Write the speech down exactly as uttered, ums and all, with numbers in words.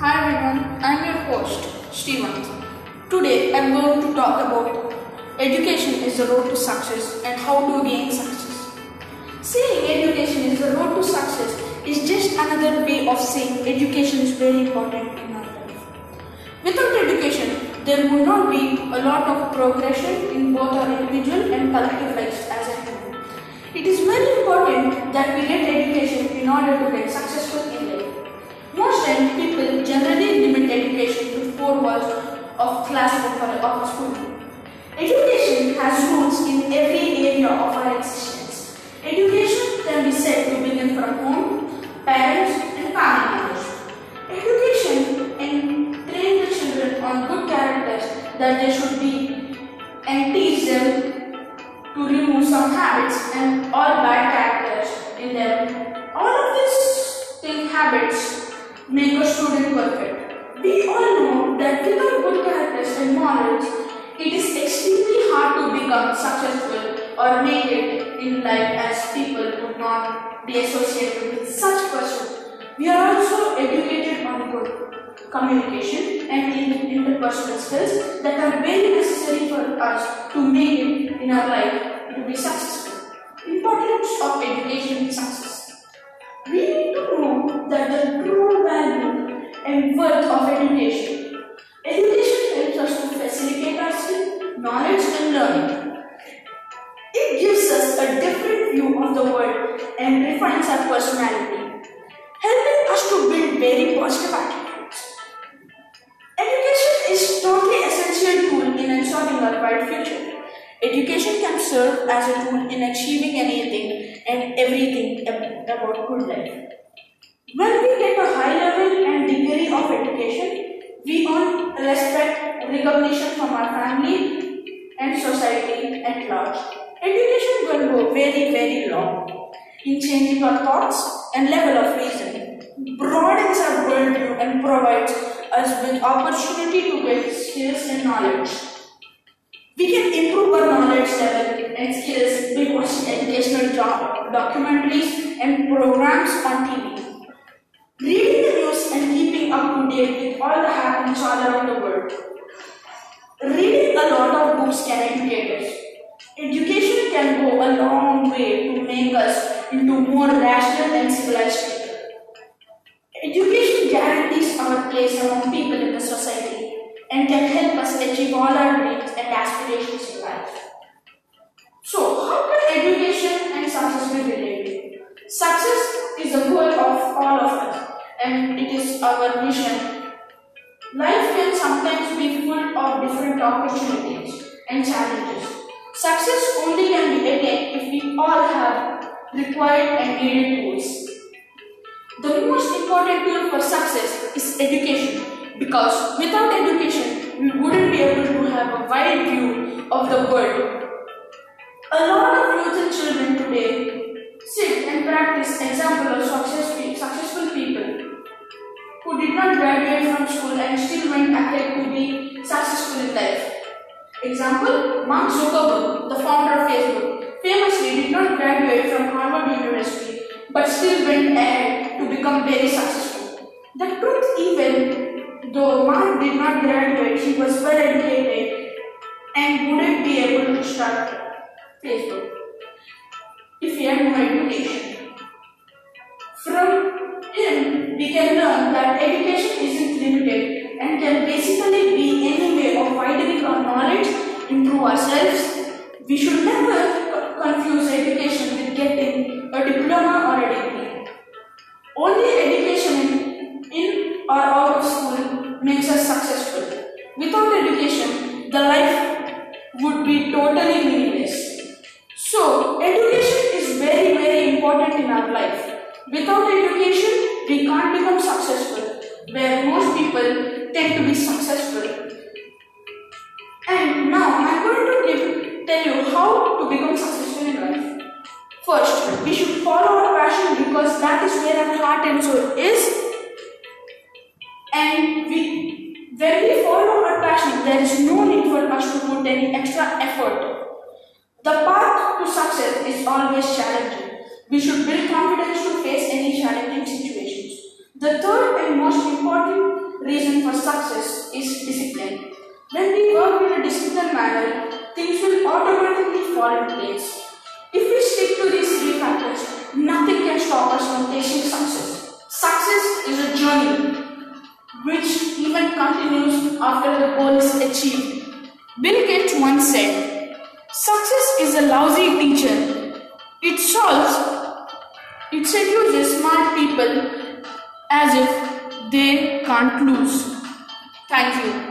Hi everyone, I am your host, Srimad. Today I am going to talk about education is the road to success and how to gain success. Saying education is the road to success is just another way of saying education is very important in our life. Without education, there would not be a lot of progression in both our individual and collective lives as a whole. It is very important that we get education in order to get successful in life. Most times, people generally limit education to four walls of classroom or of school. Education has roots in every area of our existence. Education can be said to begin from home, parents, and family members. Education can train the children on good characters that they should be and teach them to remove some habits and all bad characters in them. All of these things, habits, make a student perfect. We all know that without good characters and morals, it is extremely hard to become successful or make it in life, as people would not be associated with such person. We are also educated on good communication and interpersonal skills that are very necessary for us to make it in our life to be successful. Importance of education in success. We need to know that the true and worth of education. Education helps us to facilitate our skill, knowledge and learning. It gives us a different view of the world and refines our personality, helping us to build very positive attitudes. Education is a totally essential tool in ensuring our bright future. Education can serve as a tool in achieving anything and everything about good life. When we get a high level and degree of education, we earn respect, recognition from our family and society at large. Education will go very, very long in changing our thoughts and level of reasoning. It broadens our worldview and provides us with opportunity to build skills and knowledge. We can improve our knowledge level and skills by watching educational job, documentaries and programs on T V. Reading the news and keeping up to date with all the happenings all around the world. Reading a lot of books can educate us. Education can go a long way to make us into more rational and civilized people. Education guarantees our place among people in the society and can help us achieve all our dreams and aspirations in life. So, how can education and success be related? Success is the goal of all of us, and it is our mission. Life can sometimes be full of different opportunities and challenges. Success only can be attained if we all have required and needed tools. The most important tool for success is education, because without education, we wouldn't be able to have a wide view of the world. A lot of youth and children today sit and practice example of successful people who did not graduate from school and still went ahead to be successful in life. Example, Mark Zuckerberg, the founder of Facebook, famously did not graduate from Harvard University but still went ahead to become very successful. The truth, even though Mark did not graduate, he was well educated and wouldn't be able to start Facebook if he had no education. From him, we can learn that education isn't limited and can basically be any way of widening our knowledge, improve ourselves. We should never confuse education with getting a diploma or a degree. Only education in or out of school makes us successful. Without education, the life would be totally meaningless. So, education very, very important in our life. Without education, we can't become successful, where most people tend to be successful. And now I'm going to give, tell you how to become successful in life. First, we should follow our passion, because that is where our heart and soul is. And we, when we follow our passion, there is no need for us to put any extra effort. The path to success is always challenging. We should build confidence to face any challenging situations. The third and most important reason for success is discipline. When we work in a disciplined manner, things will automatically fall in place. If we stick to these three factors, nothing can stop us from tasting success. Success is a journey which even continues after the goal is achieved. Bill Gates once said, "Success is a lousy teacher. It solves, it seduces smart people as if they can't lose." Thank you.